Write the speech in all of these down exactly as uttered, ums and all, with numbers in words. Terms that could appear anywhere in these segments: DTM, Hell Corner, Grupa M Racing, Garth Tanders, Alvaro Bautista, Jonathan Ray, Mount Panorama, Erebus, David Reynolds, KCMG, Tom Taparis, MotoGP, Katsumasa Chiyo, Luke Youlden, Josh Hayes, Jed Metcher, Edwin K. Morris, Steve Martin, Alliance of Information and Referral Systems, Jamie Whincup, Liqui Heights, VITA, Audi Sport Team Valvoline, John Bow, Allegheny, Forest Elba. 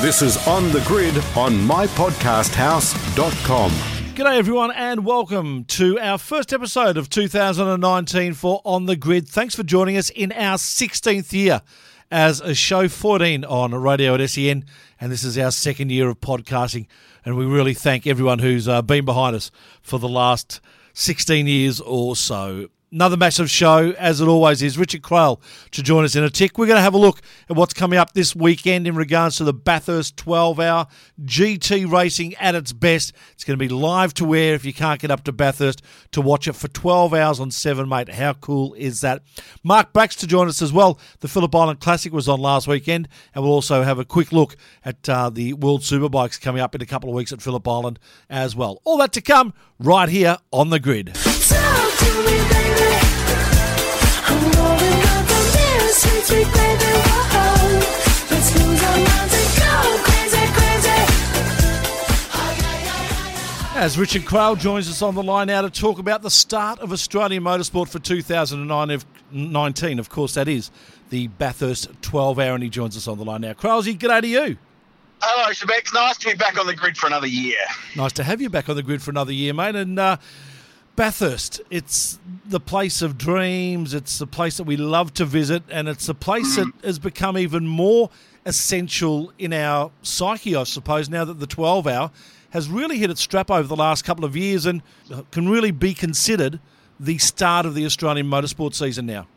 This is On The Grid on my podcast house dot com. G'day everyone and welcome to our first episode of two thousand nineteen for On The Grid. Thanks for joining us in our sixteenth year as a show, fourteen on radio at S E N, and this is our second year of podcasting, and we really thank everyone who's uh, been behind us for the last sixteen years or so. Another massive show, as it always is. Richard Craill to join us in a tick. We're going to have a look at what's coming up this weekend in regards to the Bathurst twelve-hour G T racing at its best. It's going to be live to air if you can't get up to Bathurst to watch it for twelve hours on seven, mate. How cool is that? Mark Brax to join us as well. The Phillip Island Classic was on last weekend, and we'll also have a quick look at uh, the World Superbikes coming up in a couple of weeks at Phillip Island as well. All that to come right here on The Grid. Talk to me, baby. I'm rolling up the mirror, sweet, sweet baby. Whoa. Let's lose our minds and go crazy, crazy. Oh, yeah, yeah, yeah. As Richard Craill joins us on the line now to talk about the start of Australian motorsport for two thousand nineteen. Of course, that is the Bathurst twelve-hour, and he joins us on the line now. Crailsy, g'day to you. Hello, Shebex. Nice to be back on the grid for another year. Nice to have you back on the grid for another year, mate. And uh, Bathurst, it's the place of dreams, it's the place that we love to visit, and it's a place that has become even more essential in our psyche, I suppose, now that the twelve-hour has really hit its strap over the last couple of years and can really be considered the start of the Australian motorsport season now.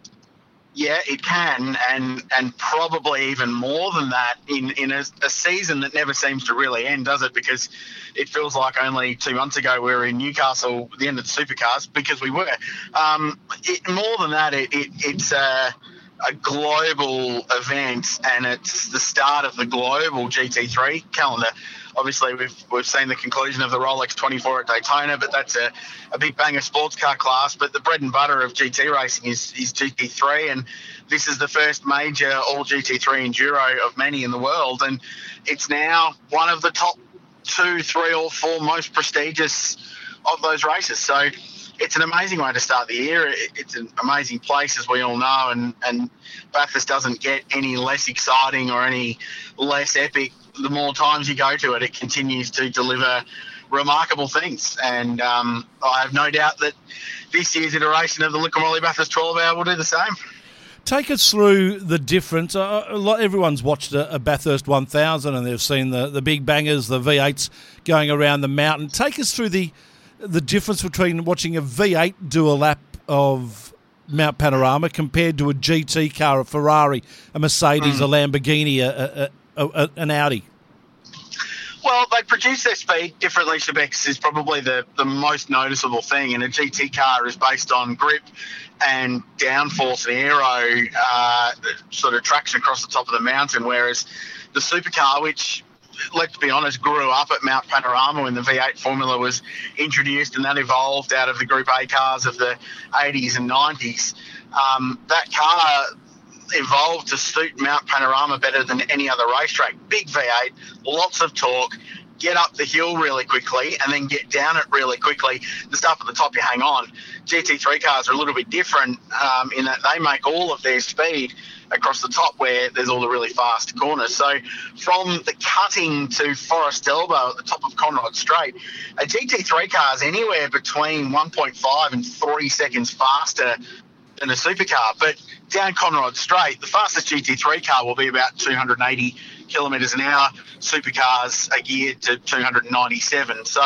Yeah, it can, and and probably even more than that in, in a, a season that never seems to really end, does it? Because it feels like only two months ago we were in Newcastle, the end of the Supercars, because we were. Um, it, more than that, it, it it's a, a global event, and it's the start of the global G T three calendar. Obviously, we've we've seen the conclusion of the Rolex twenty-four at Daytona, but that's a, a big bang of sports car class. But the bread and butter of G T racing is, is G T three, and this is the first major all-G T three enduro of many in the world. And it's now one of the top two, three, or four most prestigious of those races. So it's an amazing way to start the year. It's an amazing place, as we all know, and, and Bathurst doesn't get any less exciting or any less epic. The more times you go to it, it continues to deliver remarkable things. And um, I have no doubt that this year's iteration of the Liqui Moly Bathurst twelve-hour will do the same. Take us through the difference. Uh, a lot, everyone's watched a, a Bathurst one thousand and they've seen the, the big bangers, the V eights going around the mountain. Take us through the, the difference between watching a V eight do a lap of Mount Panorama compared to a G T car, a Ferrari, a Mercedes, mm. a Lamborghini, a, a an Audi? Well, they produce their speed differently, Shebex, is probably the, the most noticeable thing. And a G T car is based on grip and downforce and aero uh, sort of traction across the top of the mountain, whereas the supercar, which, let's be honest, grew up at Mount Panorama when the V eight formula was introduced, and that evolved out of the Group A cars of the eighties and nineties. Um, that car evolved to suit Mount Panorama better than any other racetrack. Big V eight, lots of torque, get up the hill really quickly and then get down it really quickly. The stuff at the top you hang on. G T three cars are a little bit different um, in that they make all of their speed across the top where there's all the really fast corners. So from the cutting to Forest Elba at the top of Conrod Straight, a G T three car is anywhere between one point five and three seconds faster than a supercar, but down Conrod Straight, the fastest G T three car will be about two hundred eighty kilometres an hour. Supercars are geared to two hundred ninety-seven. So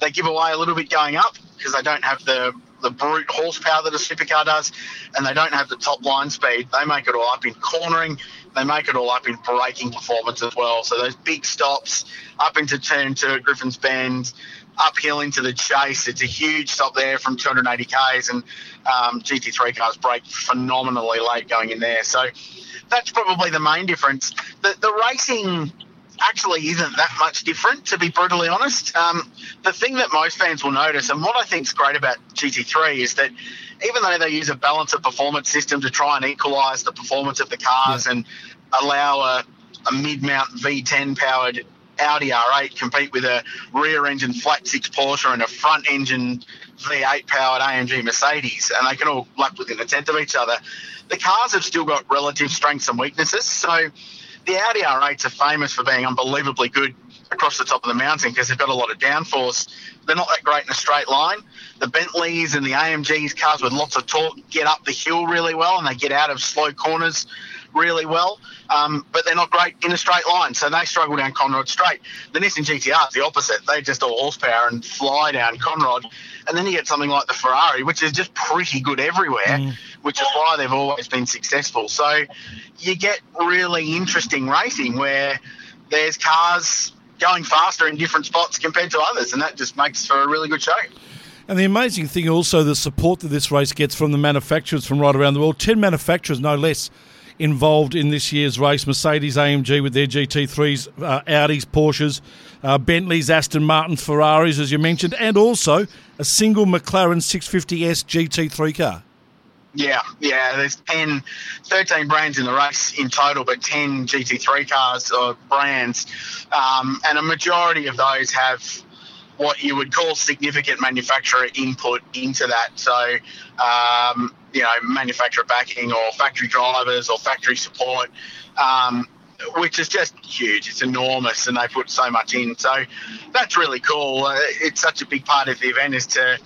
they give away a little bit going up because they don't have the, the brute horsepower that a supercar does, and they don't have the top line speed. They make it all up in cornering. They make it all up in braking performance as well. So those big stops up into turn two at Griffin's Bend, uphill into the chase. It's a huge stop there from two hundred eighty kays, and um, G T three cars brake phenomenally late going in there. So that's probably the main difference. The, the racing actually isn't that much different, to be brutally honest. Um, the thing that most fans will notice, and what I think is great about G T three, is that even though they use a balance of performance system to try and equalise the performance of the cars yeah. and allow a, a mid-mount V ten powered Audi R eight compete with a rear-engine flat-six Porsche and a front-engine V eight powered A M G Mercedes, and they can all lap within a tenth of each other. The cars have still got relative strengths and weaknesses, so the Audi R eights are famous for being unbelievably good across the top of the mountain because they've got a lot of downforce. They're not that great in a straight line. The Bentleys and the A M Gs, cars with lots of torque, get up the hill really well and they get out of slow corners really well, um, but they're not great in a straight line, so they struggle down Conrod Straight. The Nissan G T R is the opposite. They just all horsepower and fly down Conrod, and then you get something like the Ferrari, which is just pretty good everywhere, mm. which is why they've always been successful. So you get really interesting racing where there's cars going faster in different spots compared to others, and that just makes for a really good show. And the amazing thing also, the support that this race gets from the manufacturers from right around the world, ten manufacturers, no less, involved in this year's race. Mercedes, A M G with their G T threes, uh, Audis, Porsches, uh, Bentleys, Aston Martins, Ferraris, as you mentioned, and also a single McLaren six fifty S G T three car. Yeah, yeah, there's ten, thirteen brands in the race in total, but ten G T three cars or brands, um, and a majority of those have what you would call significant manufacturer input into that. So, um, you know, manufacturer backing or factory drivers or factory support, um, which is just huge. It's enormous and they put so much in. So that's really cool. Uh, it's such a big part of the event is to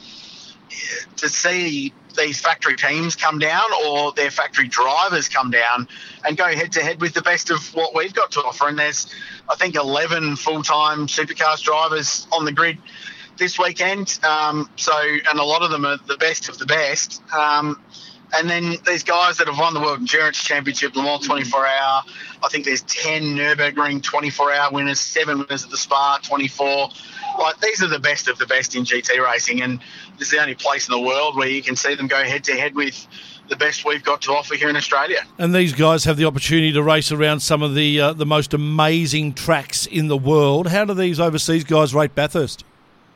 to see these factory teams come down or their factory drivers come down and go head-to-head with the best of what we've got to offer. And there's, I think, eleven full-time supercars drivers on the grid this weekend. Um, so, and a lot of them are the best of the best. Um, and then these guys that have won the World Endurance Championship, Le Mans twenty-four hour, I think there's ten Nürburgring twenty-four hour winners, seven winners at the Spa twenty-four. Like, these are the best of the best in G T racing, and this is the only place in the world where you can see them go head-to-head with the best we've got to offer here in Australia. And these guys have the opportunity to race around some of the uh, the most amazing tracks in the world. How do these overseas guys rate Bathurst?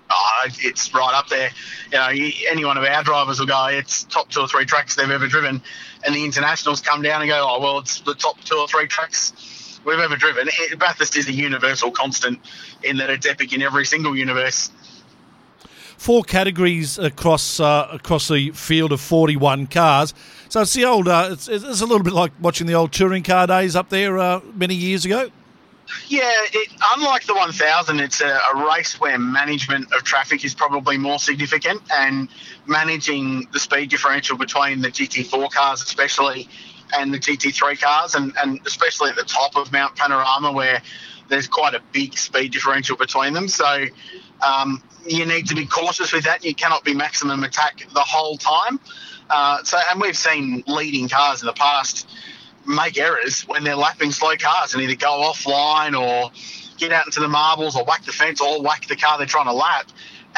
Oh, it's right up there. You know, any one of our drivers will go, it's top two or three tracks they've ever driven. And the internationals come down and go, oh, well, it's the top two or three tracks we've ever driven. It, Bathurst is a universal constant in that it's epic in every single universe. Four categories across uh, across the field of forty-one cars. So it's the old, uh, it's, it's a little bit like watching the old touring car days up there uh, many years ago. Yeah, it, unlike the one thousand, it's a, a race where management of traffic is probably more significant, and managing the speed differential between the G T four cars especially and the G T three cars, and, and especially at the top of Mount Panorama where there's quite a big speed differential between them. So um, you need to be cautious with that. You cannot be maximum attack the whole time. Uh, so, and we've seen leading cars in the past make errors when they're lapping slow cars and either go offline or get out into the marbles or whack the fence or whack the car they're trying to lap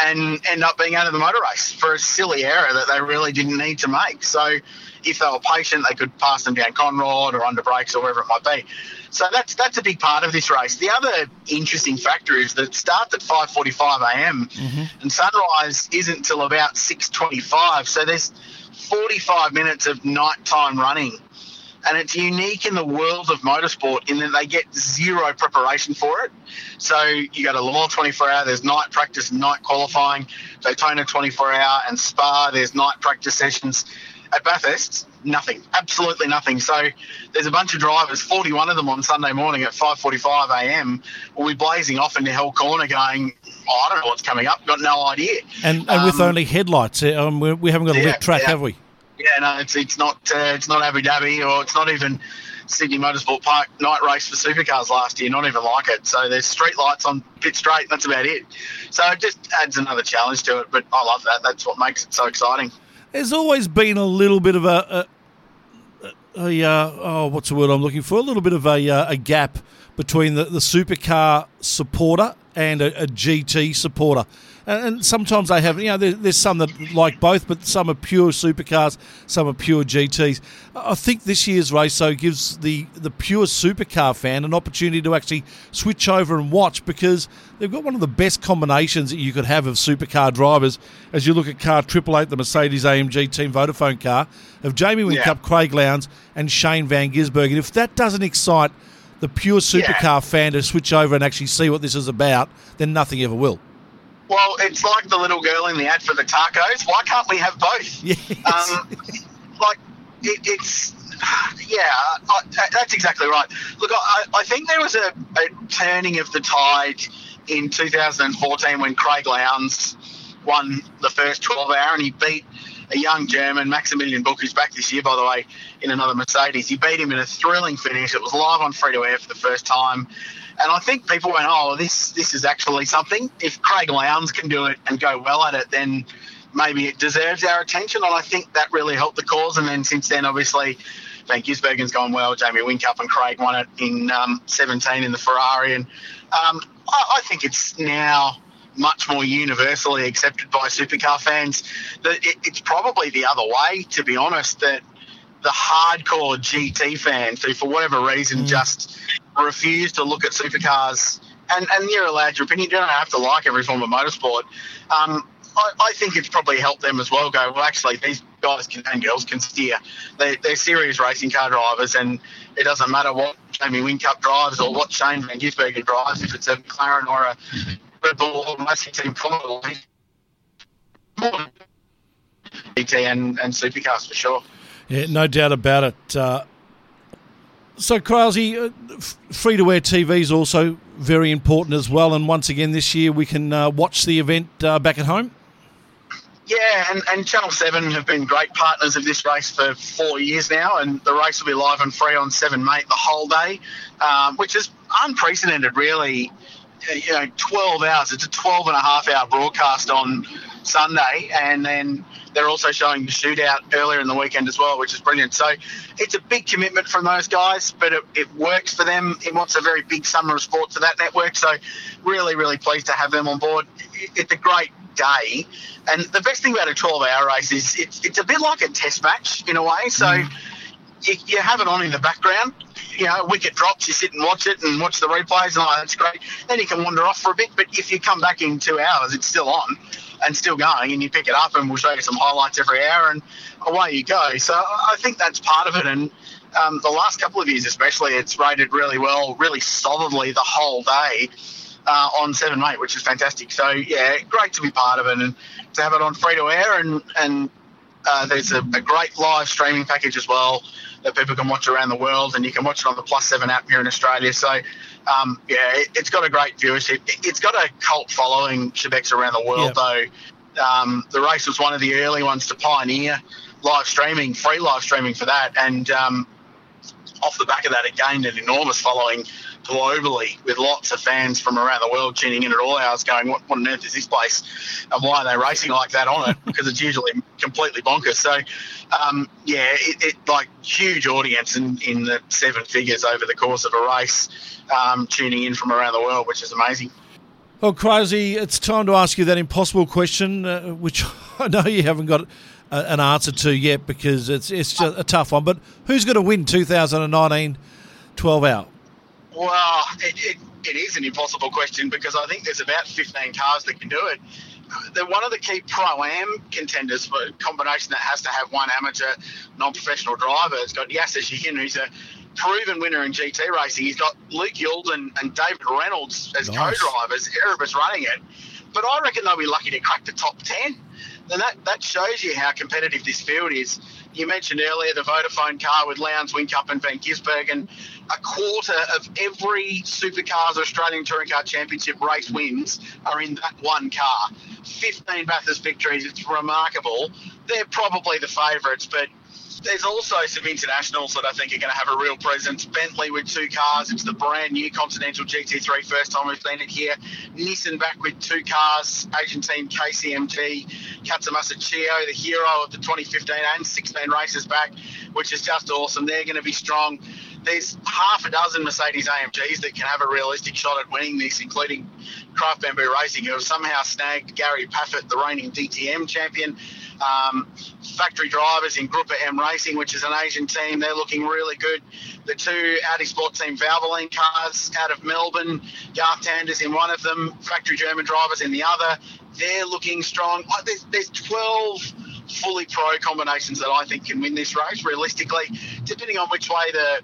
and end up being out of the motor race for a silly error that they really didn't need to make. So if they were patient, they could pass them down Conrod or under brakes or wherever it might be. So that's that's a big part of this race. The other interesting factor is that it starts at five forty-five a.m. mm-hmm. and sunrise isn't till about six twenty-five. So there's forty-five minutes of nighttime running. And it's unique in the world of motorsport in that they get zero preparation for it. So you go to Le Mans twenty-four hour, there's night practice, night qualifying. Daytona twenty-four hour and Spa, there's night practice sessions. At Bathurst, nothing, absolutely nothing. So there's a bunch of drivers, forty-one of them on Sunday morning at five forty-five a.m. will be blazing off into Hell Corner going, oh, I don't know what's coming up, got no idea. And, and um, with only headlights, um, we, we haven't got a yeah, lit track, yeah. have we? Yeah, no, it's it's not uh, it's not Abu Dhabi or it's not even Sydney Motorsport Park night race for supercars last year, not even like it. So there's street lights on pit straight, and that's about it. So it just adds another challenge to it, but I love that. That's what makes it so exciting. There's always been a little bit of a, a, a, a oh, what's the word I'm looking for? A little bit of a, a gap between the, the supercar supporter and a, a G T supporter. And sometimes they have, you know, there's some that like both, but some are pure supercars, some are pure G Ts. I think this year's race, though, gives the, the pure supercar fan an opportunity to actually switch over and watch, because they've got one of the best combinations that you could have of supercar drivers. As you look at car triple eight, the Mercedes A M G Team Vodafone car, of Jamie Whincup, yeah. Craig Lowndes and Shane Van Gisbergen. If that doesn't excite the pure supercar yeah. fan to switch over and actually see what this is about, then nothing ever will. Well, it's like the little girl in the ad for the tacos. Why can't we have both? Yes. Um, like, it, it's yeah, I, that's exactly right. Look, I, I think there was a, a turning of the tide in two thousand fourteen when Craig Lowndes won the first twelve hour and he beat a young German, Maximilian Buch, who's back this year, by the way, in another Mercedes. He beat him in a thrilling finish. It was live on free-to-air for the first time. And I think people went, oh, this this is actually something. If Craig Lowndes can do it and go well at it, then maybe it deserves our attention. And I think that really helped the cause. And then since then, obviously, Van Gisbergen's gone well. Jamie Whincup and Craig won it in um, seventeen in the Ferrari. And um, I, I think it's now much more universally accepted by supercar fans that it, it's probably the other way, to be honest, that the hardcore G T fans who, for whatever reason, mm. just refuse to look at supercars, and, and you're allowed your opinion, you don't have to like every form of motorsport. Um, I, I think it's probably helped them as well go, well, actually, these guys can, and girls can steer. They, they're serious racing car drivers, and it doesn't matter what Jamie Whincup drives or what Shane Van Gisbergen drives, if it's a McLaren or a Red Bull or Racing Team Formula, G T and, and supercars for sure. Yeah, no doubt about it. Uh, so, Crailsy, free-to-air T V is also very important as well, and once again this year we can uh, watch the event uh, back at home? Yeah, and, and Channel seven have been great partners of this race for four years now, and the race will be live and free on seven mate the whole day, um, which is unprecedented, really. You know, twelve hours. It's a twelve and a half hour broadcast on Sunday, and then they're also showing the shootout earlier in the weekend as well, which is brilliant. So it's a big commitment from those guys, but it, it works for them. It wants a very big summer of sport to that network, so really, really pleased to have them on board. It's a great day, and the best thing about a twelve hour race is it's, it's a bit like a test match in a way, so mm. you, you have it on in the background. You know, wicket drops, you sit and watch it and watch the replays, and oh, that's great. Then you can wander off for a bit, but if you come back in two hours, it's still on and still going, and you pick it up and we'll show you some highlights every hour, and away you go. So I think that's part of it, and um, the last couple of years especially, it's rated really well, really solidly the whole day uh, on seven mate, which is fantastic. So, yeah, great to be part of it and to have it on free-to-air, and, and uh, there's a, a great live streaming package as well that people can watch around the world, and you can watch it on the Plus seven app here in Australia. So, um, yeah, it, it's got a great viewership. It, it's got a cult following, Chebex, around the world, yep. though. Um, the race was one of the early ones to pioneer live streaming, free live streaming for that, and um, off the back of that, it gained an enormous following globally, with lots of fans from around the world tuning in at all hours going, what, what on earth is this place and why are they racing like that on it? Because it's usually completely bonkers. So, um, yeah, it, it like huge audience in, in the seven figures over the course of a race, um, tuning in from around the world, which is amazing. Well, Crazy, it's time to ask you that impossible question, uh, which I know you haven't got a, an answer to yet because it's, it's just a tough one. But who's going to win two thousand nineteen twelve hour? Well, it, it, it is an impossible question because I think there's about fifteen cars that can do it. They're one of the key Pro-Am contenders for a combination that has to have one amateur, non-professional driver. It's got Yasser Shikin, who's a proven winner in G T racing. He's got Luke Youlden and David Reynolds as nice co-drivers, Erebus running it. But I reckon they'll be lucky to crack the top ten. And that, that shows you how competitive this field is. You mentioned earlier the Vodafone car with Lowndes, Whincup and Van Gisbergen. A quarter of every Supercars Australian Touring Car Championship race wins are in that one car. fifteen Bathurst victories. It's remarkable. They're probably the favourites, but there's also some internationals that I think are going to have a real presence. Bentley with two cars. It's the brand-new Continental G T three, first time we've seen it here. Nissan back with two cars. Asian team K C M G. Katsumasa Chiyo, the hero of the twenty fifteen and sixteen races back, which is just awesome. They're going to be strong. There's half a dozen Mercedes A M Gs that can have a realistic shot at winning this, including Kraft Bamboo Racing, who have somehow snagged Gary Paffett, the reigning D T M champion. Um, factory drivers in Grupa M Racing, which is an Asian team. They're looking really good. The two Audi Sport Team Valvoline cars out of Melbourne, Garth Tanders in one of them, factory German drivers in the other. They're looking strong. There's, there's twelve fully pro combinations that I think can win this race, realistically, depending on which way the,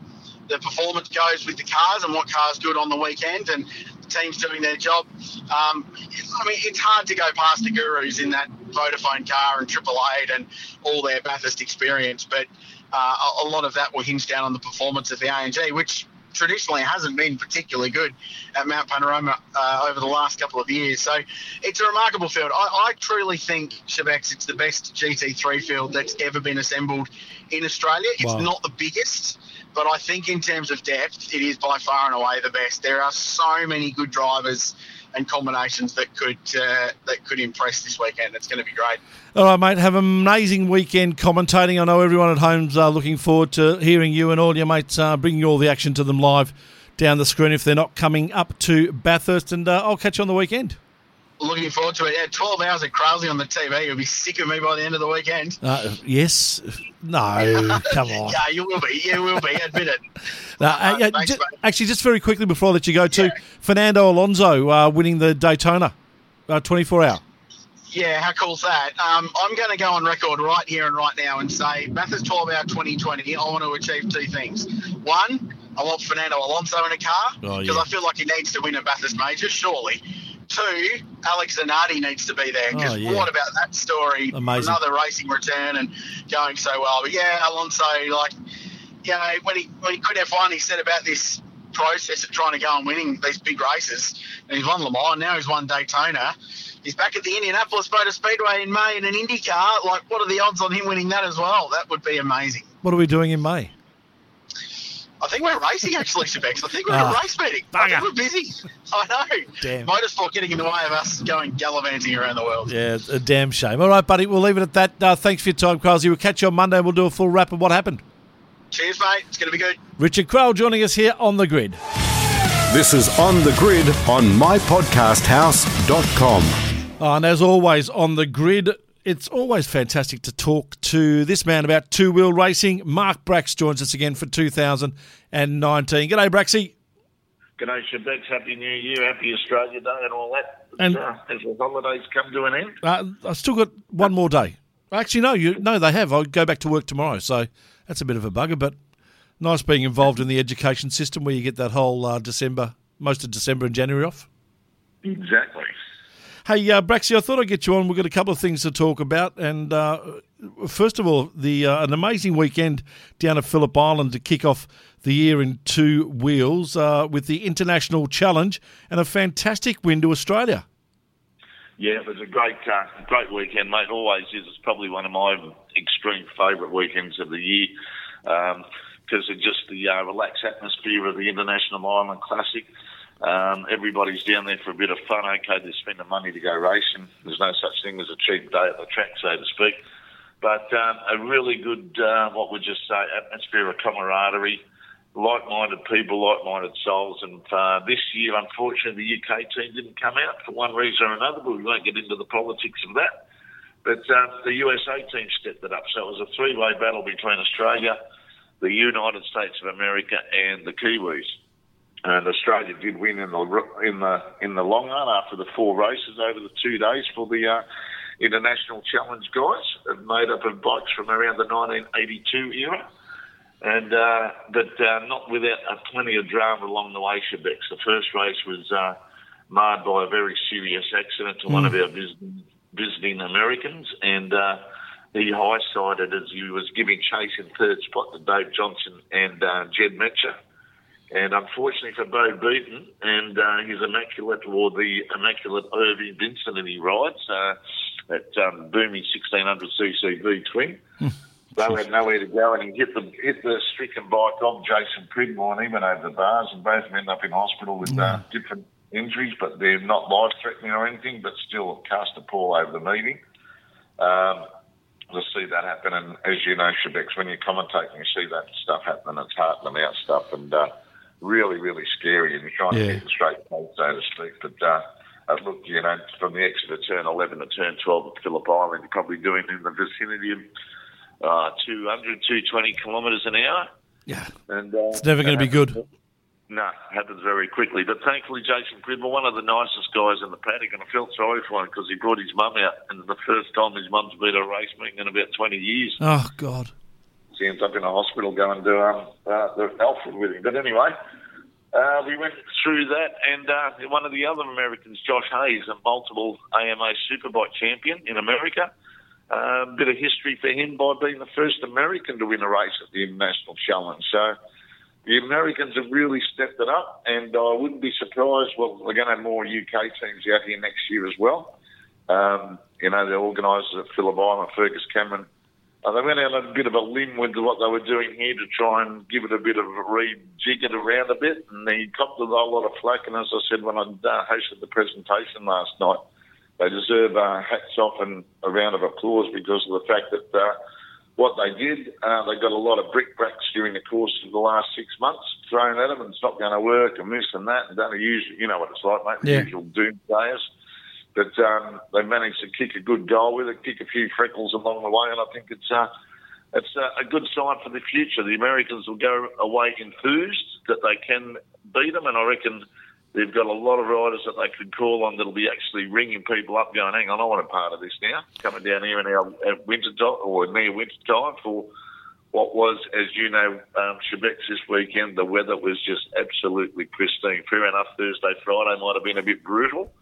the performance goes with the cars and what car's good on the weekend and the team's doing their job. Um, I mean, it's hard to go past the gurus in that Vodafone car and Triple Eight and all their Bathurst experience, but uh, a lot of that will hinge down on the performance of the A N G, which traditionally hasn't been particularly good at Mount Panorama uh, over the last couple of years. So it's a remarkable field. I, I truly think, Shebex, it's the best G T three field that's ever been assembled in Australia. It's wow. not the biggest, but I think in terms of depth, it is by far and away the best. There are so many good drivers and combinations that could uh, that could impress this weekend. It's going to be great. All right, mate. Have an amazing weekend commentating. I know everyone at home's uh, looking forward to hearing you and all your mates uh, bringing all the action to them live down the screen if they're not coming up to Bathurst. And uh, I'll catch you on the weekend. Looking forward to it. Yeah, twelve hours of Craigley on the T V. You'll be sick of me by the end of the weekend. Uh, yes. No. Come on. Yeah, you will be. You will be. Admit it. No, uh, yeah, thanks, just, actually, just very quickly before I let you go, too, yeah. Fernando Alonso uh, winning the Daytona uh, twenty-four hour. Yeah, how cool's that? Um, I'm going to go on record right here and right now and say Bathurst twelve hour twenty twenty, I want to achieve two things. One, I want Fernando Alonso in a car because oh, yeah. I feel like he needs to win a Bathurst Major, surely. Two, Alex Zanardi needs to be there because oh, yeah. what about that story? Amazing. Another racing return and going so well. But, yeah, Alonso, like, you know, when he when he could have won, he said about this process of trying to go and winning these big races. And he's won Le Mans, now he's won Daytona. He's back at the Indianapolis Motor Speedway in May in an Indy car. Like, what are the odds on him winning that as well? That would be amazing. What are we doing in May? I think we're racing, actually, Shebex. I think we're at ah, a race meeting. I think we're busy. I know. Damn. Motorsport getting in the way of us going gallivanting around the world. Yeah, it's a damn shame. All right, buddy, we'll leave it at that. Uh, thanks for your time, Craigley. We'll catch you on Monday. We'll do a full wrap of what happened. Cheers, mate. It's going to be good. Richard Craill joining us here on The Grid. This is On The Grid on my podcast house dot com. Oh, and as always, On The Grid, it's always fantastic to talk to this man about two-wheel racing. Mark Brax joins us again for two thousand nineteen. G'day, Braxy. G'day, Shebex. Happy New Year. Happy Australia Day and all that. And uh, as the holidays come to an end. Uh, I've still got one more day. Actually, no, you, no, they have. I'll go back to work tomorrow, so that's a bit of a bugger, but nice being involved in the education system where you get that whole uh, December, most of December and January off. Exactly. Hey, uh, Braxy, I thought I'd get you on. We've got a couple of things to talk about. And uh, first of all, the uh, an amazing weekend down at Phillip Island to kick off the year in two wheels uh, with the International Challenge and a fantastic win to Australia. Yeah, it was a great, uh, great weekend, mate. Always is. It's probably one of my extreme favourite weekends of the year because um, of just the uh, relaxed atmosphere of the International Island Classic. Um, everybody's down there for a bit of fun. Okay, they spend the money to go racing. There's no such thing as a cheap day at the track, so to speak. But um, a really good, uh, what would you say, atmosphere of camaraderie, like-minded people, like-minded souls. And uh, this year, unfortunately, the U K team didn't come out for one reason or another, but we won't get into the politics of that. But uh, the U S A team stepped it up. So it was a three-way battle between Australia, the United States of America and the Kiwis. And Australia did win in the in the in the long run after the four races over the two days for the uh, International Challenge guys, and made up of bikes from around the nineteen eighty-two era, and uh, but uh, not without uh, plenty of drama along the way. Shebex, the first race was uh, marred by a very serious accident to mm. one of our visiting, visiting Americans, and uh, he high-sided as he was giving chase in third spot to Dave Johnson and uh, Jed Metcher. And unfortunately for Bo Beaton and uh, his immaculate, or the immaculate Irving Vincent that he rides, uh, that um, booming sixteen hundred c c V-twin, Bo had nowhere to go and he hit the, hit the stricken bike of Jason Pridmore and he went over the bars and both ended up in hospital with uh, different injuries, but they're not life-threatening or anything, but still cast a pall over the meeting. Um, to see that happen, and as you know, Shebex, when you commentate and you see that stuff happening, it's heart-and-out stuff, and... Uh, really, really scary, and you're trying yeah. to keep a straight path, so to speak. But uh, look, you know, from the exit of turn eleven to turn twelve at Phillip Island, you're probably doing in the vicinity of uh, two hundred, two hundred twenty kilometres an hour. Yeah, and uh, it's never going to be good. No, it happens very quickly. But thankfully, Jason Pridmore, one of the nicest guys in the paddock, and I felt sorry for him because he brought his mum out, and the first time his mum's been to a race meeting in about twenty years. Oh, God. He ends up in a hospital going to um, uh, the Alfred with him. But anyway, uh, we went through that, and uh, one of the other Americans, Josh Hayes, a multiple A M A Superbike champion in America, A uh, bit of history for him by being the first American to win a race at the International Challenge. So the Americans have really stepped it up, and I wouldn't be surprised. Well, we're going to have more U K teams out here next year as well. Um, you know, the organisers at Phillip Island, Fergus Cameron, uh, they went out on a bit of a limb with what they were doing here to try and give it a bit of a rejig it around a bit, and they copped a whole lot of flack. And as I said when I uh, hosted the presentation last night, they deserve uh, hats off and a round of applause because of the fact that uh, what they did, uh, they got a lot of brickbats during the course of the last six months thrown at them, and it's not going to work and this and that. And that usually, you know what it's like, mate, the yeah. usual doomsayers. But um, they managed to kick a good goal with it, kick a few freckles along the way, and I think it's uh, it's uh, a good sign for the future. The Americans will go away enthused that they can beat them, and I reckon they've got a lot of riders that they could call on that'll be actually ringing people up going, hang on, I want a part of this now, coming down here in our winter time or near winter time for what was, as you know, um, Chebex this weekend. The weather was just absolutely pristine. Fair enough, Thursday, Friday might have been a bit brutal,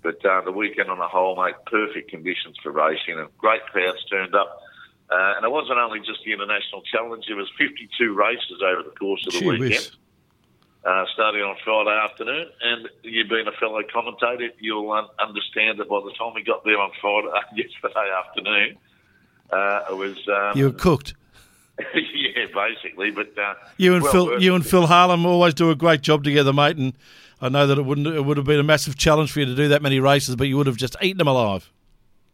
but uh, the weekend on the whole, mate, perfect conditions for racing and great crowds turned up. Uh, and it wasn't only just the International Challenge, it was fifty-two races over the course of the Gee, weekend. Whiz. Uh, starting on Friday afternoon, and you being a fellow commentator, you'll un- understand that by the time we got there on Friday, uh, yesterday afternoon, uh, it was... Um, you were cooked. yeah, basically, but... Uh, you and well Phil you and Phil Harlem always do a great job together, mate, and I know that it wouldn't it would have been a massive challenge for you to do that many races, but you would have just eaten them alive.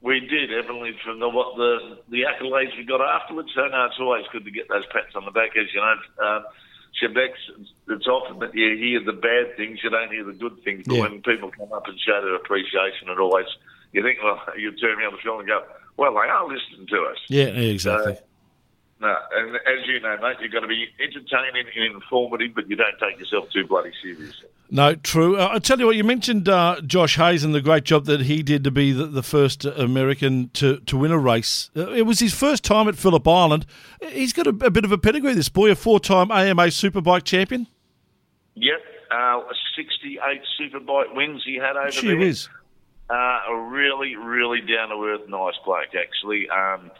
We did, evidently, from the, what the, the accolades we got afterwards, so no, it's always good to get those pats on the back, as you know... Uh, Chebex, it's often that you hear the bad things, you don't hear the good things. But yeah. when people come up and show their appreciation, it always, you think, well, you turn around the shoulder and go, well, they are listening to us. Yeah, exactly. So, no, and as you know, mate, you've got to be entertaining and informative, but you don't take yourself too bloody seriously. No, true. Uh, I tell you what, you mentioned uh, Josh Hayes and the great job that he did to be the, the first American to, to win a race. Uh, it was his first time at Phillip Island. He's got a, a bit of a pedigree, this boy, a four-time A M A Superbike champion. Yep, uh, sixty-eight Superbike wins he had over there. He is. Uh, a really, really down-to-earth nice bloke, actually. Um,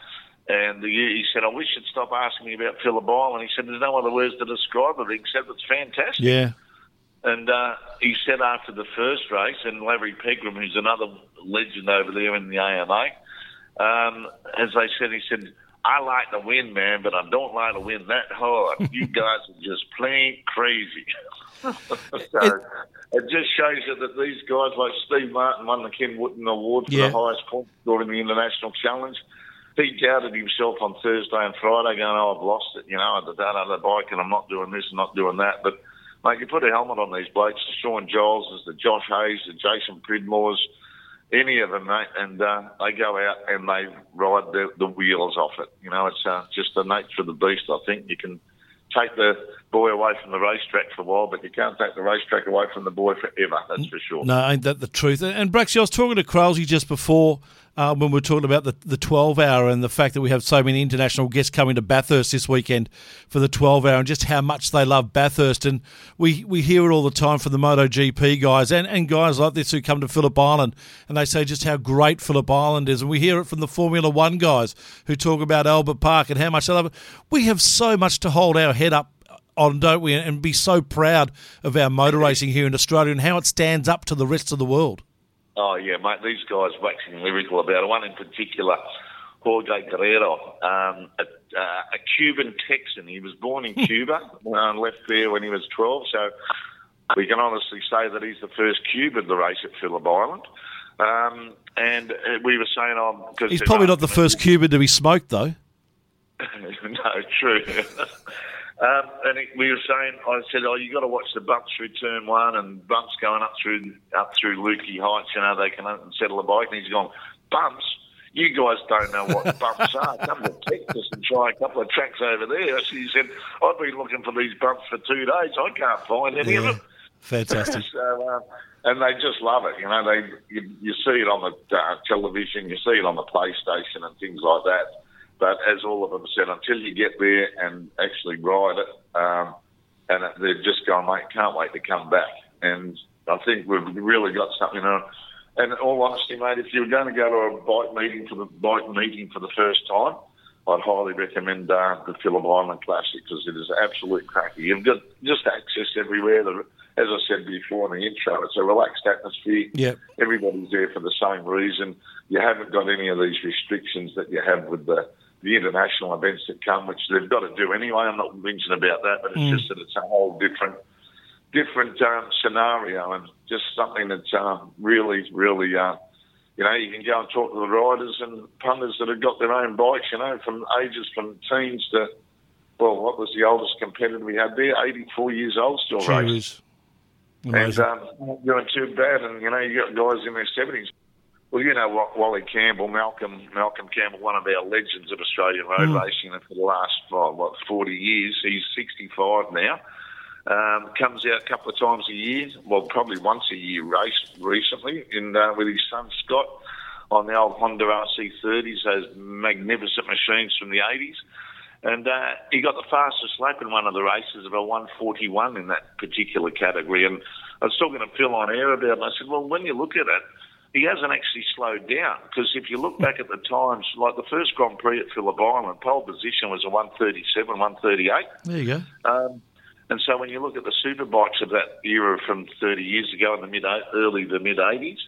and he said, I wish you'd stop asking me about Phillip Island. He said, there's no other words to describe it except it's fantastic. Yeah. And uh, he said after the first race, and Larry Pegram, who's another legend over there in the A M A, um, as they said, he said, I like to win, man, but I don't like to win that hard. You guys are just plain crazy. so it, it just shows you that these guys like Steve Martin won the Ken Whitten Award for yeah. the highest point score in the International Challenge. He doubted himself on Thursday and Friday, going, oh, I've lost it, you know, I don't have the bike and I'm not doing this and not doing that, but... Mate, you put a helmet on these blokes, the Sean Giles, the Josh Hayes, the Jason Pridmores, any of them, mate, and uh, they go out and they ride the, the wheels off it. You know, it's uh, just the nature of the beast, I think. You can take the boy away from the racetrack for a while, but you can't take the racetrack away from the boy forever, that's for sure. No, ain't that the truth. And, Brax, I was talking to Craill just before uh, when we were talking about the, the twelve-hour and the fact that we have so many international guests coming to Bathurst this weekend for the twelve-hour and just how much they love Bathurst. And we, we hear it all the time from the MotoGP guys and, and guys like this who come to Phillip Island, and they say just how great Phillip Island is. And we hear it from the Formula One guys who talk about Albert Park and how much they love it. We have so much to hold our head up on, don't we, and be so proud of our motor racing here in Australia and how it stands up to the rest of the world. Oh, yeah, mate, these guys waxing lyrical about it. One in particular, Jorge Guerrero, um, a, uh, a Cuban Texan. He was born in Cuba and left there when he was twelve, so we can honestly say that he's the first Cuban to race at Phillip Island. Um, and we were saying... Oh, he's probably not the first Cuban to be smoked, though. No, true. Um, and it, we were saying, I said, oh, you got to watch the bumps through turn one and bumps going up through up through Liqui Heights, you know, they can settle the bike. And he's gone, bumps? You guys don't know what bumps are. Come to Texas and try a couple of tracks over there. So he said, I've been looking for these bumps for two days. I can't find any yeah, of them. Fantastic. so, uh, and they just love it, you know. They You, you see it on the uh, television, you see it on the PlayStation and things like that. But as all of them said, until you get there and actually ride it, um, and they've just gone, mate, can't wait to come back. And I think we've really got something on And all honesty, mate, if you were going to go to a bike meeting for the bike meeting for the first time, I'd highly recommend uh, the Phillip Island Classic because it is absolute cracking. You've got just access everywhere. The, as I said before in the intro, it's a relaxed atmosphere. Yep. Everybody's there for the same reason. You haven't got any of these restrictions that you have with the, the international events that come, which they've got to do anyway. I'm not whinging about that, but it's mm. just that it's a whole different different um, scenario and just something that's um, really, really... Uh, You know, you can go and talk to the riders and punters that have got their own bikes, you know, from ages from teens to, well, what was the oldest competitor we had there? eighty-four years old still racing. And um, not doing too bad. And, you know, you got guys in their seventies. Well, you know what, Wally Campbell, Malcolm Malcolm Campbell, one of our legends of Australian road mm. racing for the last, oh, what, forty years. He's sixty-five now. Um, comes out a couple of times a year, well, probably once a year race recently in, uh, with his son Scott on the old Honda R C thirties, those magnificent machines from the eighties. And uh, he got the fastest lap in one of the races of a one forty-one in that particular category. And I was talking to Phil on air about it, and I said, well, when you look at it, he hasn't actually slowed down because if you look back at the times, like the first Grand Prix at Phillip Island, pole position was a one thirty-seven, one thirty-eight. There you go. Um, And so when you look at the superbikes of that era from thirty years ago in the mid early the mid eighties,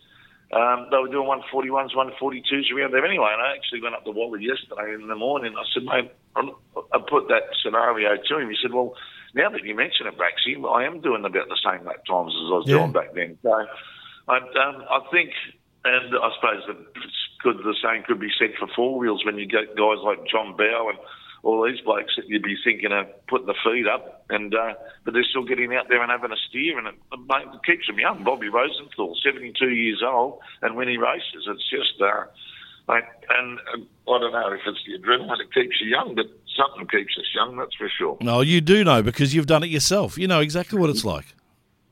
um, they were doing one forty-ones, one forty-twos around there anyway. And I actually went up to Wally yesterday in the morning. I said, mate, I put that scenario to him. He said, well, now that you mention it, Braxy, I am doing about the same lap times as I was yeah. doing back then. So I, um, I think, and I suppose the, could, the same could be said for four wheels when you get guys like John Bow and all these blokes that you'd be thinking of putting the feet up, and uh, but they're still getting out there and having a steer, and it, mate, it keeps them young. Bobby Rosenthal, seventy-two years old, and when he races, it's just, uh, mate, and uh, I don't know if it's the adrenaline that keeps you young, but something keeps us young, that's for sure. No, you do know because you've done it yourself. You know exactly what it's like.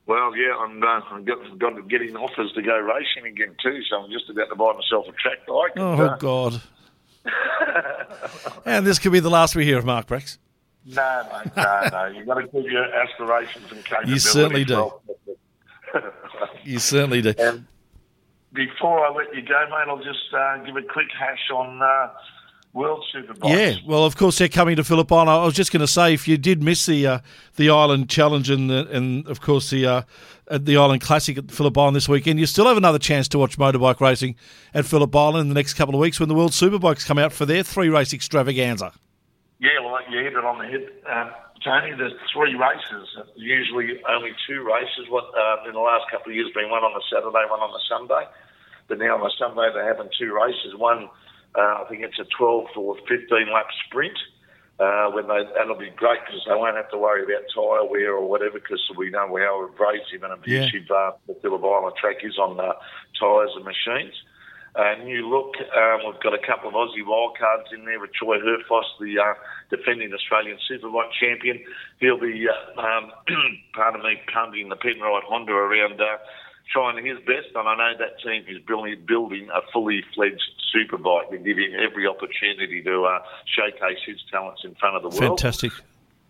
Well, yeah, I'm, uh, I'm got, got getting offers to go racing again too, so I'm just about to buy myself a track bike. Oh, and, uh, God. And this could be the last we hear of Mark Brax. No, mate, no, no. You've got to keep your aspirations and capabilities. You certainly do. You certainly do. And before I let you go, mate, I'll just uh, give a quick hash on uh, World Superbikes. Yeah, well, of course, they're coming to Phillip Island. I was just going to say, if you did miss the uh, the Island Challenge and, the, and of course, the uh, at the Island Classic at Phillip Island this weekend, you still have another chance to watch motorbike racing at Phillip Island in the next couple of weeks when the World Superbikes come out for their three-race extravaganza. Yeah, well, you hit it on the head, um, Tony. There's three races, usually only two races. What uh, in the last couple of years been one on the Saturday, one on the Sunday. But now on the Sunday they're having two races. One, uh, I think it's a twelve or fifteen-lap sprint. Uh, when they, that'll be great because they won't have to worry about tyre wear or whatever because we know how abrasive and abusive yeah. uh, the Phillip Island track is on uh, tyres and machines. Uh, new look, um, we've got a couple of Aussie wildcards in there with Troy Herfoss, the uh, defending Australian Superbike champion. He'll be, uh, um, pardon me, punting the Penrite Honda around uh, trying his best, and I know that team is building a fully-fledged superbike to give him every opportunity to uh, showcase his talents in front of the world. Fantastic.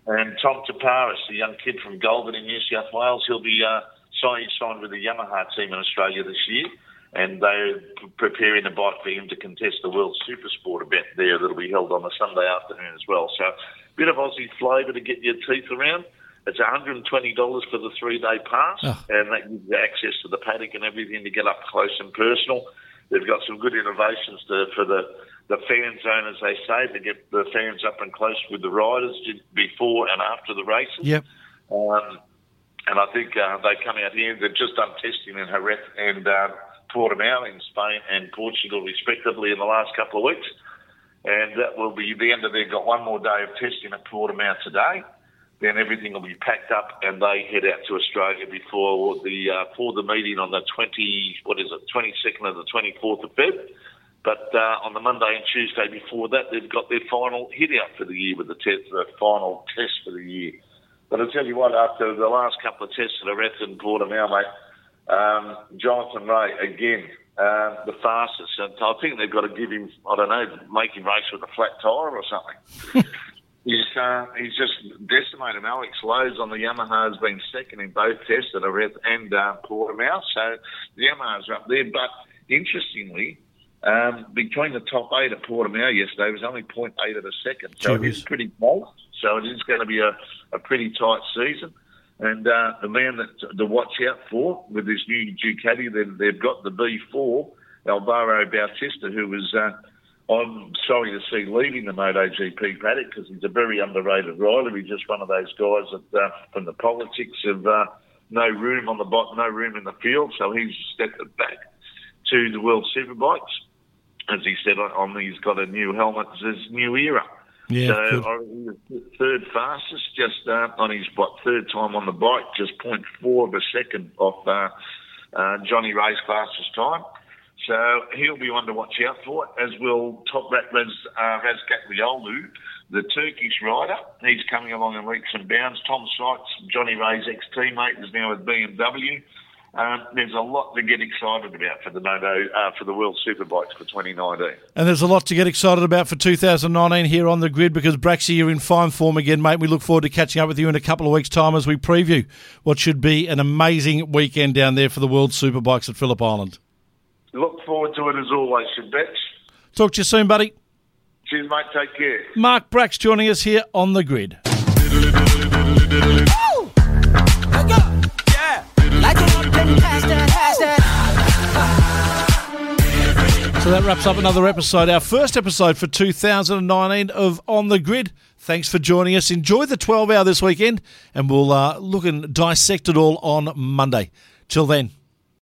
And Tom Taparis, the young kid from Goulburn in New South Wales, he'll be uh, signed, signed with the Yamaha team in Australia this year, and they're preparing a bike for him to contest the World Supersport event there that'll be held on a Sunday afternoon as well. So a bit of Aussie flavour to get your teeth around. It's one hundred twenty dollars for the three-day pass, oh. and that gives you access to the paddock and everything to get up close and personal. They've got some good innovations to, for the, the fan zone, as they say, to get the fans up and close with the riders before and after the races. Yep. Um, and I think uh, they come out here. They've just done testing in Jerez and uh, Portimao in Spain and Portugal, respectively, in the last couple of weeks. And that will be the end of their. Got one more day of testing at Portimao today. Then everything will be packed up, and they head out to Australia before the uh, for the meeting on the twenty what is it twenty second or the twenty fourth of February. But uh, on the Monday and Tuesday before that, they've got their final hit out for the year with the test, the final test for the year. But I tell you what, after the last couple of tests at Jerez and Portimao, mate, um, Jonathan Ray again uh, the fastest. And I think they've got to give him I don't know make him race with a flat tyre or something. He's, uh, he's just decimated him. Alex Lowe's on the Yamaha has been second in both tests at Erebus and uh, Portimao. So the Yamahas are up there. But interestingly, um, between the top eight at Portimao yesterday, it was only point eight of a second. So Jeez. It is pretty close. So it is going to be a, a pretty tight season. And uh, the man that to watch out for with this new Ducati, then they've got the B four, Alvaro Bautista, who was... Uh, I'm sorry to see leaving the MotoGP paddock because he's a very underrated rider. He's just one of those guys that, uh, from the politics of uh, no room on the bot, no room in the field. So he's stepped back to the World Superbikes. As he said, on he's got a new helmet. It's his new era. Yeah, so cool. Third fastest, just uh, on his what, third time on the bike, just point four of a second off uh, uh, Johnny Ray's fastest time. So he'll be one to watch out for, as will top rat Raz, uh, Razgatlioglu, the Turkish rider. He's coming along in leaps and bounds. Tom Sykes, Johnny Ray's ex-teammate, is now with B M W. Um, there's a lot to get excited about for the Moto, uh, for the World Superbikes for twenty nineteen. And there's a lot to get excited about for two thousand nineteen here on The Grid, because Braxy, you're in fine form again, mate. We look forward to catching up with you in a couple of weeks' time as we preview what should be an amazing weekend down there for the World Superbikes at Phillip Island. Look forward to it as always, Shabetch. Talk to you soon, buddy. Cheers, mate. Take care. Mark Brax joining us here on The Grid. Oh! Look up! Yeah! Like it up, let me pass that, pass that. So that wraps up another episode, our first episode for two thousand nineteen of On The Grid. Thanks for joining us. Enjoy the twelve hour this weekend, and we'll uh, look and dissect it all on Monday. Till then.